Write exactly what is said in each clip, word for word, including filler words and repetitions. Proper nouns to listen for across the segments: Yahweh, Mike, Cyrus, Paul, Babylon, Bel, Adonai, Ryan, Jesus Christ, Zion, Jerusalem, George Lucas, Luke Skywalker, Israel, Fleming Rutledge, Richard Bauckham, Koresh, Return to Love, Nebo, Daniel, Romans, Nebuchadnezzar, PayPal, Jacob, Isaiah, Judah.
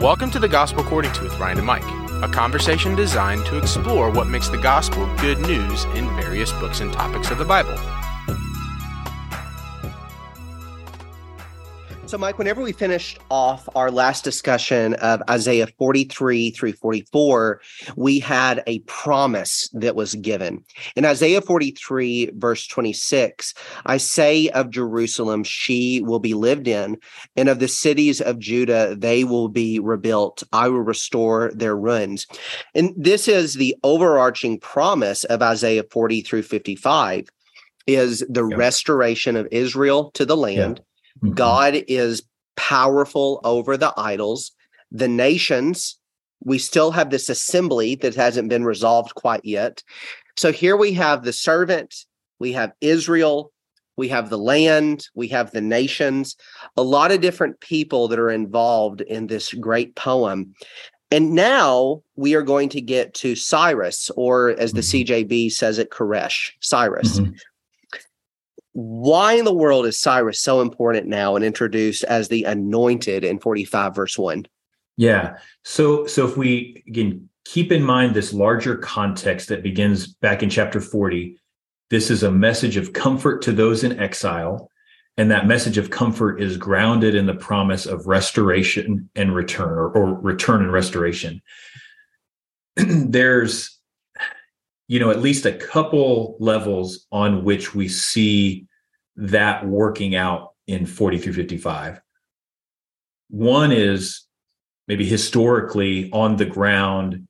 Welcome to the Gospel According To with Ryan and Mike, a conversation designed to explore what makes the gospel good news in various books and topics of the Bible. So, Mike, whenever we finished off our last discussion of Isaiah forty-three through forty-four, we had a promise that was given. In Isaiah forty-three, verse twenty-six, I say of Jerusalem, she will be lived in, and of the cities of Judah, they will be rebuilt. I will restore their ruins. And this is the overarching promise of Isaiah forty through fifty-five, is the yeah. restoration of Israel to the land. Yeah. God is powerful over the idols. The nations, we still have this assembly that hasn't been resolved quite yet. So here we have the servant, we have Israel, we have the land, we have the nations, a lot of different people that are involved in this great poem. And now we are going to get to Cyrus, or as the C J B says it, Koresh, Cyrus. Mm-hmm. Why in the world is Cyrus so important now and introduced as the anointed in forty-five verse one? Yeah. So, so if we, again, keep in mind this larger context that begins back in chapter forty, this is a message of comfort to those in exile. And that message of comfort is grounded in the promise of restoration and return, or, or return and restoration. There's, you know, at least a couple levels on which we see that working out in forty through fifty-five. One is maybe historically on the ground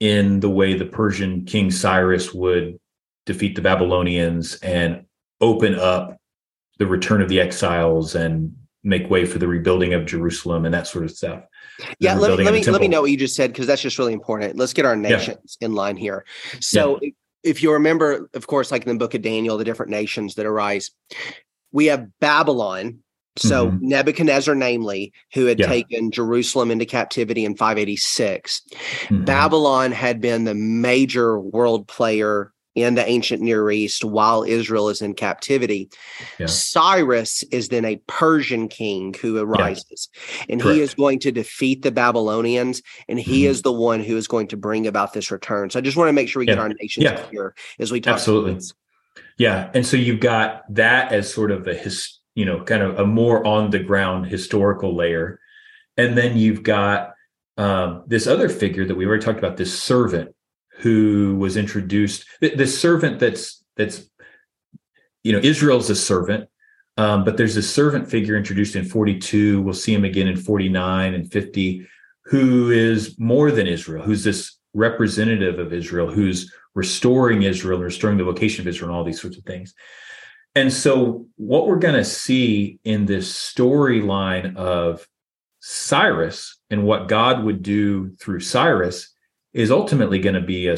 in the way the Persian king Cyrus would defeat the Babylonians and open up the return of the exiles and make way for the rebuilding of Jerusalem and that sort of stuff. Yeah, let me let me let me know what you just said, because that's just really important. Let's get our nations yeah. in line here. So yeah. if you remember, of course, like in the book of Daniel, the different nations that arise, we have Babylon. So mm-hmm. Nebuchadnezzar, namely, who had yeah. taken Jerusalem into captivity in five eighty-six. Mm-hmm. Babylon had been the major world player in the ancient Near East while Israel is in captivity. Yeah. Cyrus is then a Persian king who arises, yeah. and Correct. He is going to defeat the Babylonians, and he mm-hmm. is the one who is going to bring about this return. So I just want to make sure we yeah. get our nations yeah. here as we talk. Absolutely. About this. Yeah. And so you've got that as sort of a, his, you know, kind of a more on the ground historical layer. And then you've got um, this other figure that we already talked about, this servant, who was introduced, this servant that's, that's you know, Israel's a servant, um, but there's this servant figure introduced in forty-two, we'll see him again in forty-nine and fifty, who is more than Israel, who's this representative of Israel, who's restoring Israel, restoring the vocation of Israel, and all these sorts of things. And so what we're going to see in this storyline of Cyrus and what God would do through Cyrus is ultimately going to be a,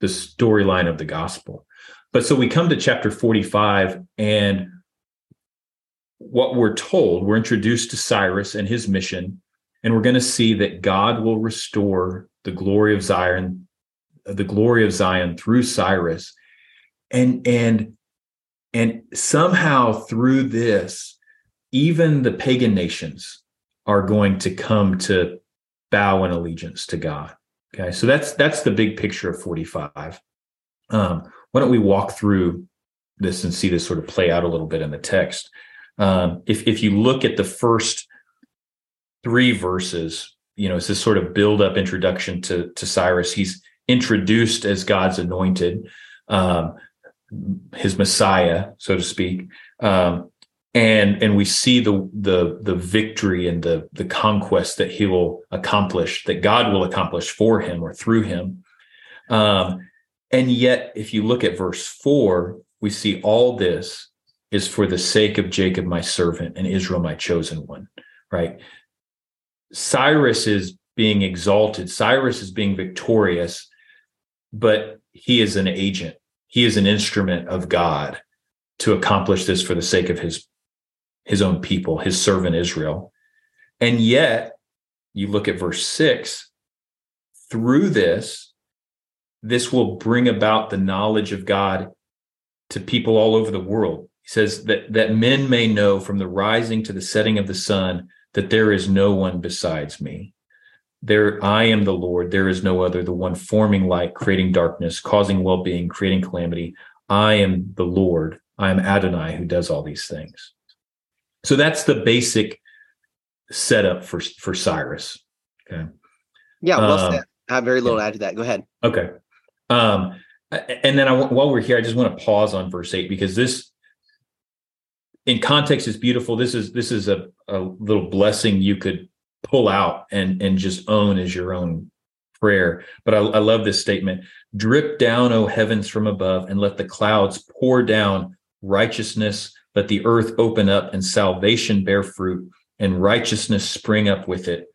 the storyline of the gospel. But so we come to chapter forty-five, and what we're told, we're introduced to Cyrus and his mission, and we're going to see that God will restore the glory of Zion, the glory of Zion through Cyrus. And, and, and somehow through this, even the pagan nations are going to come to bow in allegiance to God. Okay, so that's that's the big picture of forty-five. Um, why don't we walk through this and see this sort of play out a little bit in the text? Um, if if you look at the first three verses, you know, it's this sort of build-up introduction to, to Cyrus. He's introduced as God's anointed, um, his Messiah, so to speak, um, and and we see the the the victory and the the conquest that he will accomplish, that God will accomplish for him or through him. Um, and yet, if you look at verse four, we see all this is for the sake of Jacob, my servant, and Israel, my chosen one, right? Cyrus is being exalted. Cyrus is being victorious, but he is an agent. He is an instrument of God to accomplish this for the sake of his, his own people, his servant Israel. And yet, you look at verse six, through this, this will bring about the knowledge of God to people all over the world. He says that, that men may know from the rising to the setting of the sun that there is no one besides me. There, I am the Lord, there is no other, the one forming light, creating darkness, causing well-being, creating calamity. I am the Lord. I am Adonai, who does all these things. So that's the basic setup for, for Cyrus. Okay. Yeah, well um, said. I have very little yeah. to add to that. Go ahead. Okay. Um, and then I, while we're here, I just want to pause on verse eight, because this, in context, is beautiful. This is this is a, a little blessing you could pull out and, and just own as your own prayer. But I, I love this statement. Drip down, O heavens, from above, and let the clouds pour down righteousness. Let the earth open up and salvation bear fruit, and righteousness spring up with it.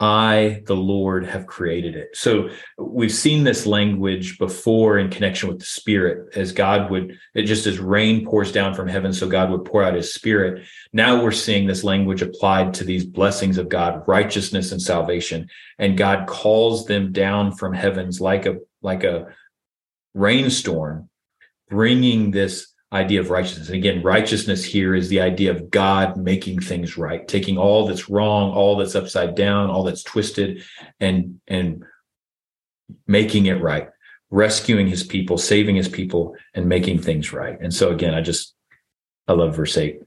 I, the Lord, have created it. So we've seen this language before in connection with the Spirit, as God would, it just as rain pours down from heaven, so God would pour out his Spirit. Now we're seeing this language applied to these blessings of God, righteousness and salvation, and God calls them down from heavens like a like a rainstorm, bringing this idea of righteousness. And again, righteousness here is the idea of God making things right, taking all that's wrong, all that's upside down, all that's twisted, and and making it right, rescuing his people, saving his people, and making things right. And so again, I just, I love verse eight.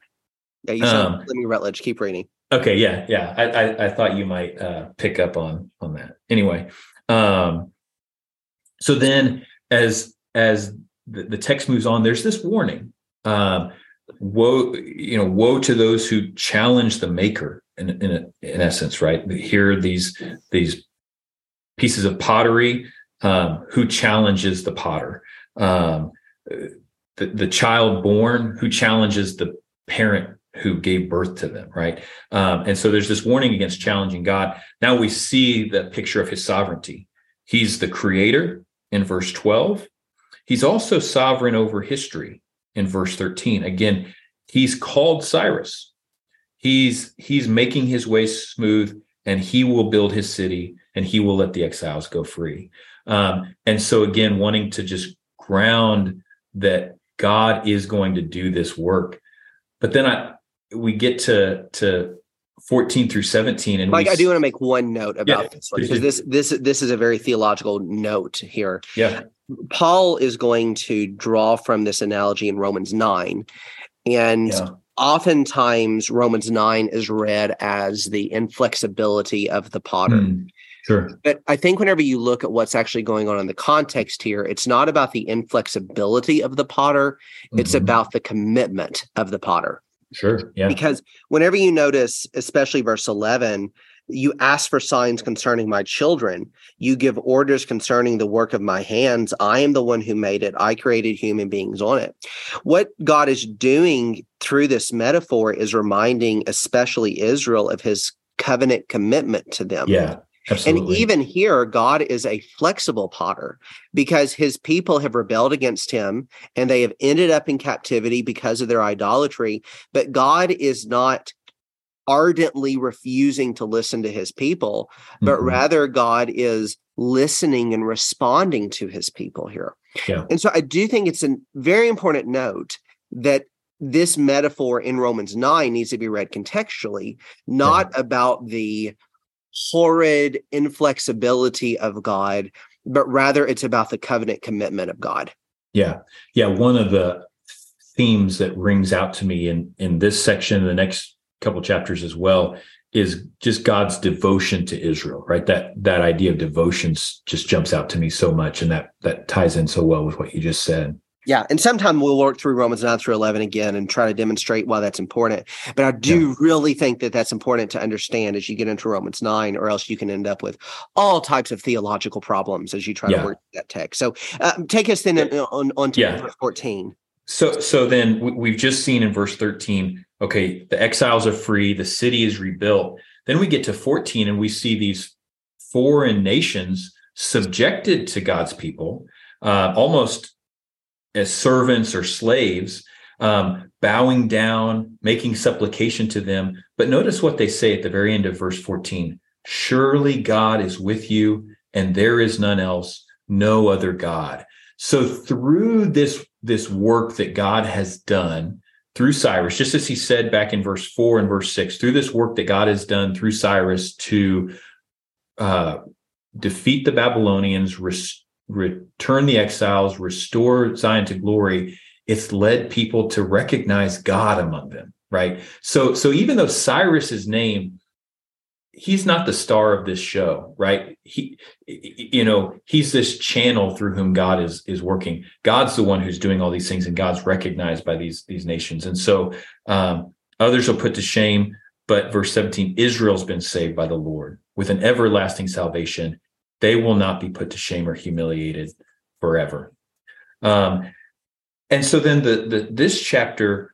Yeah, you sound um, Living Rutledge, keep reading. Okay, yeah, yeah. I, I, I thought you might uh, pick up on, on that. Anyway, um, so then as, as, the text moves on, there's this warning, um, woe, you know, woe to those who challenge the maker in, in, in essence, right? Here are these, these pieces of pottery, um, who challenges the potter, um, the, the child born, who challenges the parent who gave birth to them, right? Um, and so there's this warning against challenging God. Now we see the picture of his sovereignty. He's the creator in verse twelve. He's also sovereign over history in verse thirteen. Again, he's called Cyrus. He's he's making his way smooth, and he will build his city, and he will let the exiles go free. Um, and so again, wanting to just ground that God is going to do this work. But then I we get to to fourteen through seventeen, and Mike, we... I do want to make one note about yeah, this one, because this this this is a very theological note here. Yeah. Paul is going to draw from this analogy in Romans nine, and yeah. oftentimes Romans nine is read as the inflexibility of the potter. Mm, sure. But I think whenever you look at what's actually going on in the context here, it's not about the inflexibility of the potter. Mm-hmm. It's about the commitment of the potter. Sure. Yeah. Because whenever you notice, especially verse eleven, you ask for signs concerning my children. You give orders concerning the work of my hands. I am the one who made it. I created human beings on it. What God is doing through this metaphor is reminding especially Israel of his covenant commitment to them. Yeah, absolutely. And even here, God is a flexible potter, because his people have rebelled against him and they have ended up in captivity because of their idolatry. But God is not ardently refusing to listen to his people, but mm-hmm. rather God is listening and responding to his people here. Yeah. And so I do think it's a very important note that this metaphor in Romans nine needs to be read contextually, not yeah. about the horrid inflexibility of God, but rather it's about the covenant commitment of God. Yeah. Yeah. One of the themes that rings out to me in, in this section, the next couple chapters as well, is just God's devotion to Israel, right? That that idea of devotion just jumps out to me so much, and that that ties in so well with what you just said. Yeah, and sometime we'll work through Romans nine through eleven again and try to demonstrate why that's important. But I do yeah. really think that that's important to understand as you get into Romans nine, or else you can end up with all types of theological problems as you try yeah. to work that text. So uh, take us then on, on to yeah. verse fourteen. So so then we've just seen in verse thirteen, okay, the exiles are free, the city is rebuilt. Then we get to fourteen, and we see these foreign nations subjected to God's people, uh, almost as servants or slaves, um, bowing down, making supplication to them. But notice what they say at the very end of verse fourteen. Surely God is with you, and there is none else, no other God. So through this this work that God has done through Cyrus, just as he said back in verse four and verse six, through this work that God has done through Cyrus to uh, defeat the Babylonians, res- return the exiles, restore Zion to glory, it's led people to recognize God among them, right? So, so even though Cyrus's name, he's not the star of this show, right? He, you know, he's this channel through whom God is is working. God's the one who's doing all these things, and God's recognized by these these nations. And so, um, others are put to shame. But verse seventeen, Israel's been saved by the Lord with an everlasting salvation. They will not be put to shame or humiliated forever. Um, and so then the, the this chapter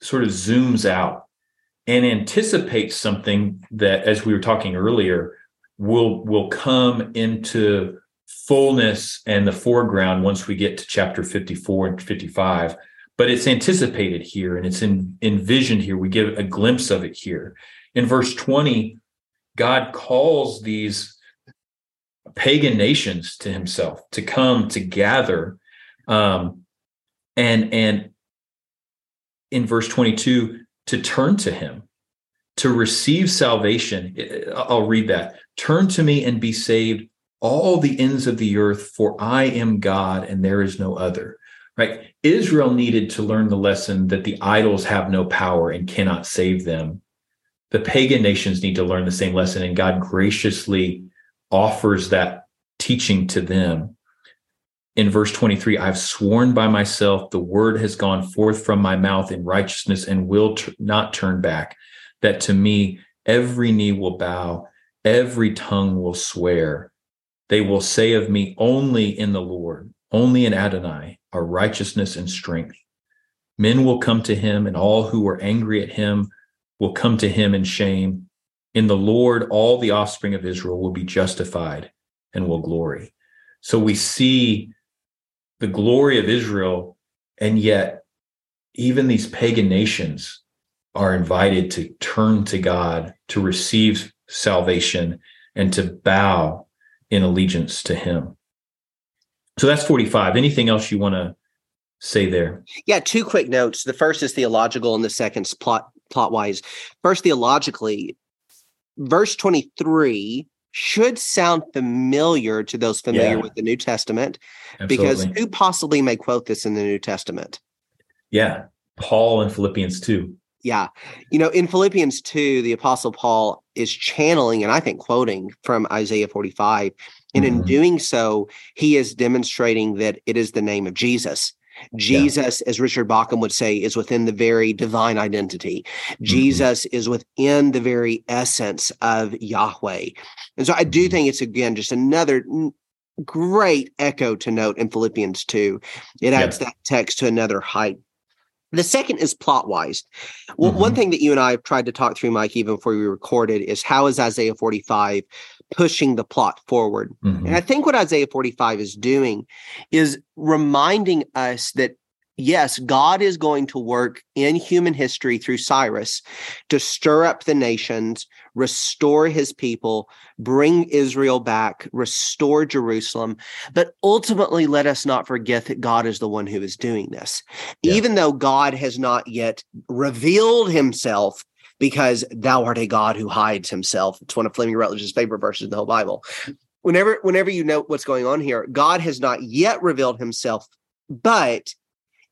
sort of zooms out and anticipates something that, as we were talking earlier, will will come into fullness and the foreground once we get to chapter fifty-four and fifty-five. But it's anticipated here, and it's in, envisioned here. We give a glimpse of it here. In verse twenty, God calls these pagan nations to himself to come, to gather. Um, and, and in verse twenty-two, to turn to him, to receive salvation. I'll read that. Turn to me and be saved, all the ends of the earth, for I am God and there is no other. Right? Israel needed to learn the lesson that the idols have no power and cannot save them. The pagan nations need to learn the same lesson, and God graciously offers that teaching to them. In verse twenty-three, I've sworn by myself, the word has gone forth from my mouth in righteousness and will t- not turn back, that to me every knee will bow, every tongue will swear. They will say of me, only in the Lord, only in Adonai are righteousness and strength. Men will come to him, and all who are angry at him will come to him in shame. In the Lord, all the offspring of Israel will be justified and will glory. So we see the glory of Israel, and yet even these pagan nations are invited to turn to God, to receive salvation, and to bow in allegiance to him. So that's forty-five. Anything else you want to say there? Yeah, two quick notes. The first is theological, and the second's plot plot-wise. First, theologically, verse twenty-three should sound familiar to those familiar yeah. with the New Testament, Absolutely. Because who possibly may quote this in the New Testament? Yeah, Paul in Philippians two. Yeah. You know, in Philippians two, the Apostle Paul is channeling and I think quoting from Isaiah forty-five. And in mm-hmm. doing so, he is demonstrating that it is the name of Jesus. Jesus, yeah. as Richard Bauckham would say, is within the very divine identity. Mm-hmm. Jesus is within the very essence of Yahweh. And so I do mm-hmm. think it's, again, just another great echo to note in Philippians two. It adds yeah. that text to another height. The second is plot-wise. Well, mm-hmm. one thing that you and I have tried to talk through, Mike, even before we recorded, is how is Isaiah forty-five pushing the plot forward? Mm-hmm. And I think what Isaiah forty-five is doing is reminding us that, yes, God is going to work in human history through Cyrus to stir up the nations, restore his people, bring Israel back, restore Jerusalem. But ultimately, let us not forget that God is the one who is doing this. Yeah. Even though God has not yet revealed himself, because thou art a God who hides himself. It's one of Fleming Rutledge's favorite verses in the whole Bible. Whenever, whenever you note what's going on here, God has not yet revealed himself, but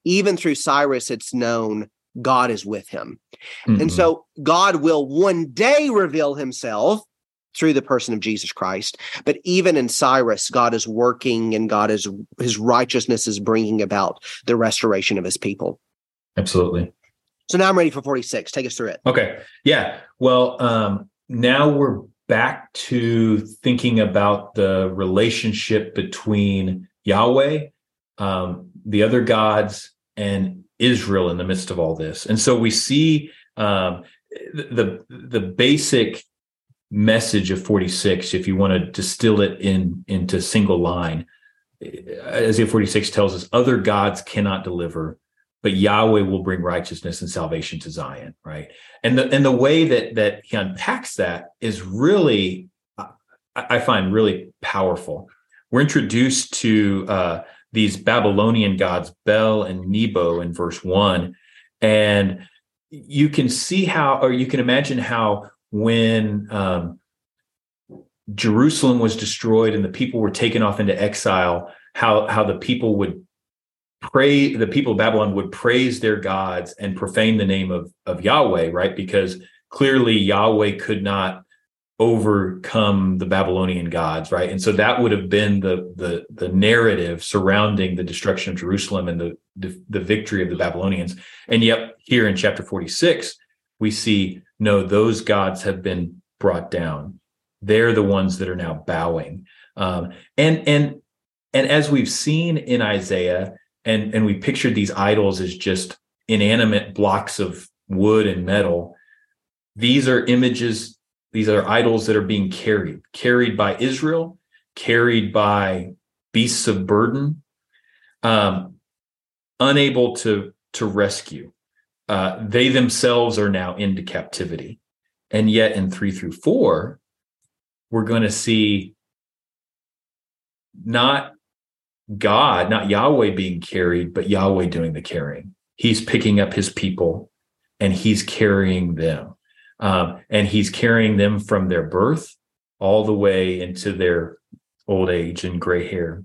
even through Cyrus, it's known God is with him. Mm-hmm. And so God will one day reveal himself through the person of Jesus Christ. But even in Cyrus, God is working, and God is his righteousness is bringing about the restoration of his people. Absolutely. So now I'm ready for forty-six. Take us through it. Okay. Yeah. Well, um, now we're back to thinking about the relationship between Yahweh, um, the other gods, and Israel in the midst of all this. And so we see um, the the basic message of forty-six, if you want to distill it in into single line. Isaiah forty-six tells us other gods cannot deliver, but Yahweh will bring righteousness and salvation to Zion, right? And the and the way that that he unpacks that is really, I, I find, really powerful. We're introduced to uh, these Babylonian gods, Bel and Nebo, in verse one. And you can see how, or you can imagine how when um, Jerusalem was destroyed and the people were taken off into exile, how, how the people would pray, the people of Babylon would praise their gods and profane the name of, of Yahweh, right? Because clearly Yahweh could not overcome the Babylonian gods, right? And so that would have been the the, the narrative surrounding the destruction of Jerusalem and the, the, the victory of the Babylonians. And yet here in chapter forty-six, we see, no, those gods have been brought down. They're the ones that are now bowing. Um, and and and as we've seen in Isaiah, and, and we pictured these idols as just inanimate blocks of wood and metal, these are images, these are idols that are being carried, carried by Israel, carried by beasts of burden, um, unable to, to rescue. Uh, they themselves are now into captivity. And yet in three through four, we're going to see not God, not Yahweh being carried, but Yahweh doing the carrying. He's picking up his people and he's carrying them. Um, and he's carrying them from their birth all the way into their old age and gray hair.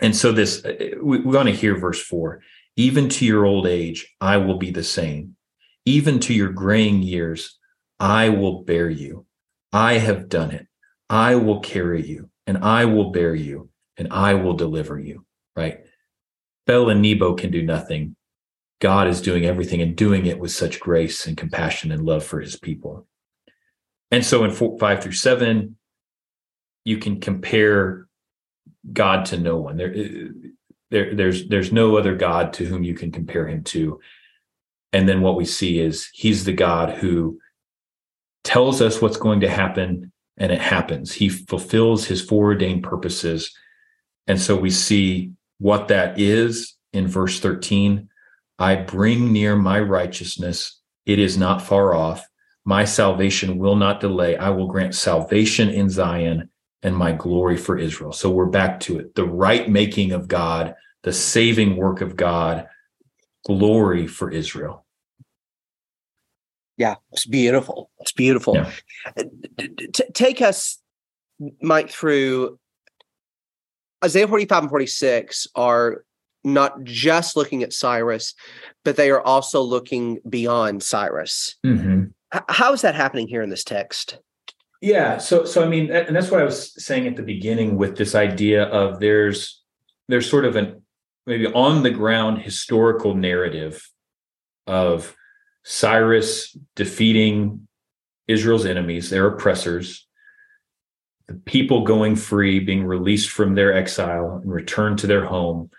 And so this, we, we're going to hear verse four, even to your old age, I will be the same. Even to your graying years, I will bear you. I have done it. I will carry you and I will bear you and I will deliver you, right? Bel and Nebo can do nothing. God is doing everything and doing it with such grace and compassion and love for his people. And so in four, five through seven, you can compare God to no one. There, there, there's, there's no other God to whom you can compare him to. And then what we see is he's the God who tells us what's going to happen, and it happens. He fulfills his foreordained purposes. And so we see what that is in verse thirteen. I bring near my righteousness. It is not far off. My salvation will not delay. I will grant salvation in Zion and my glory for Israel. So we're back to it. The right making of God, the saving work of God, glory for Israel. Yeah, it's beautiful. It's beautiful. Yeah. Take us, Mike, through Isaiah forty-five and forty-six are not just looking at Cyrus, but they are also looking beyond Cyrus. Mm-hmm. How is that happening here in this text? Yeah. So, so I mean, and that's what I was saying at the beginning with this idea of there's, there's sort of an maybe on the ground historical narrative of Cyrus defeating Israel's enemies, their oppressors, the people going free, being released from their exile and returned to their home.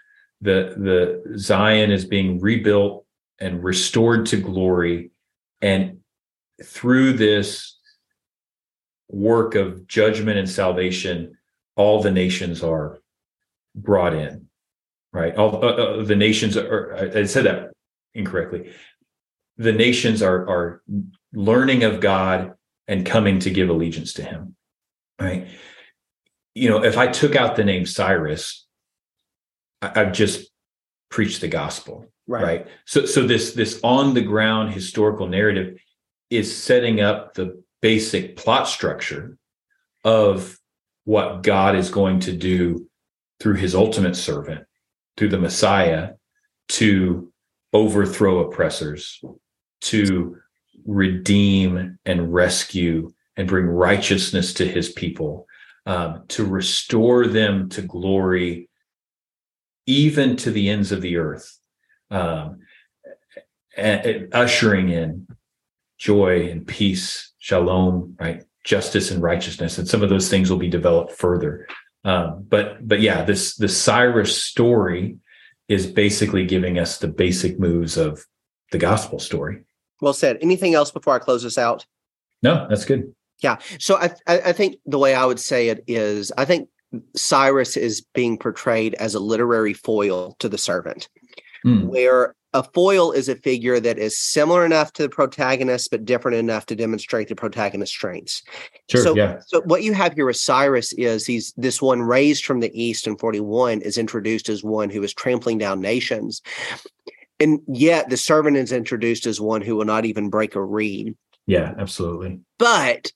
The, the Zion is being rebuilt and restored to glory. And through this work of judgment and salvation, all the nations are brought in, right? All uh, uh, the nations are, I said that incorrectly. The nations are, are learning of God and coming to give allegiance to him, right? You know, if I took out the name Cyrus, I've just preached the gospel, right. right? So, so this this on the ground historical narrative is setting up the basic plot structure of what God is going to do through his ultimate servant, through the Messiah, to overthrow oppressors, to redeem and rescue and bring righteousness to his people, um, to restore them to glory, even to the ends of the earth, um, and, and ushering in joy and peace, shalom, right? Justice and righteousness. And some of those things will be developed further. Um, but, but yeah, this, the Cyrus story is basically giving us the basic moves of the gospel story. Well said. Anything else before I close this out? No, that's good. Yeah. So I, I think the way I would say it is, I think Cyrus is being portrayed as a literary foil to the servant, mm. where a foil is a figure that is similar enough to the protagonist, but different enough to demonstrate the protagonist's strengths. Sure, so, yeah. so what you have here with Cyrus is he's this one raised from the east in forty-one is introduced as one who is trampling down nations. And yet the servant is introduced as one who will not even break a reed. Yeah, absolutely. But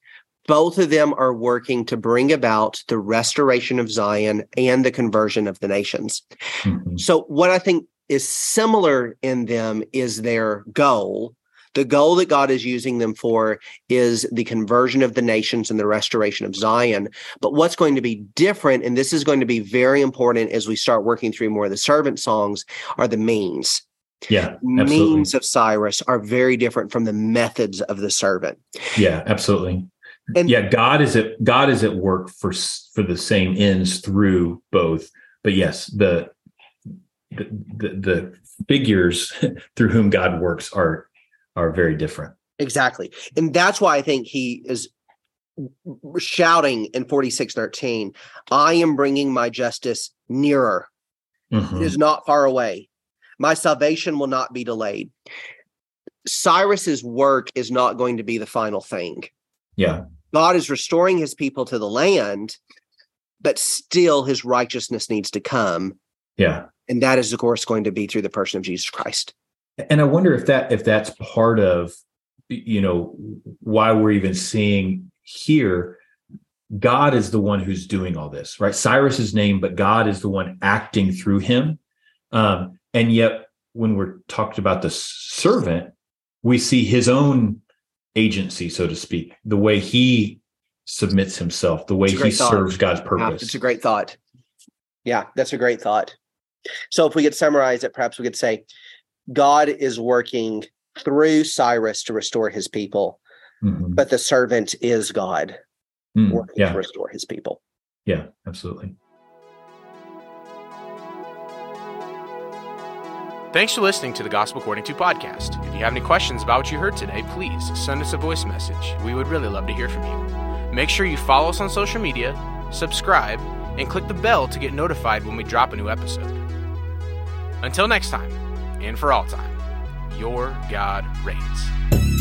Both of them are working to bring about the restoration of Zion and the conversion of the nations. Mm-hmm. So what I think is similar in them is their goal. The goal that God is using them for is the conversion of the nations and the restoration of Zion. But what's going to be different, and this is going to be very important as we start working through more of the servant songs, are the means. Yeah, absolutely. Means of Cyrus are very different from the methods of the servant. Yeah, absolutely. And yeah, God is at God is at work for for the same ends through both. But yes, the the the, the figures through whom God works are are very different. Exactly, and that's why I think he is shouting in forty-six thirteen, "I am bringing my justice nearer; mm-hmm. It is not far away. My salvation will not be delayed." Cyrus's work is not going to be the final thing. Yeah. God is restoring his people to the land, but still his righteousness needs to come. Yeah. And that is, of course, going to be through the person of Jesus Christ. And I wonder if that if that's part of, you know, why we're even seeing here, God is the one who's doing all this, right? Cyrus's name, but God is the one acting through him. Um, and yet when we're talking about the servant, we see his own agency, so to speak, the way he submits himself, the way he thought. serves God's purpose. It's a great thought. Yeah, that's a great thought. So if we could summarize it, perhaps we could say God is working through Cyrus to restore his people, mm-hmm. but the servant is God mm, working yeah. to restore his people. Yeah, absolutely. Thanks for listening to the Gospel According to podcast. If you have any questions about what you heard today, please send us a voice message. We would really love to hear from you. Make sure you follow us on social media, subscribe, and click the bell to get notified when we drop a new episode. Until next time, and for all time, your God reigns.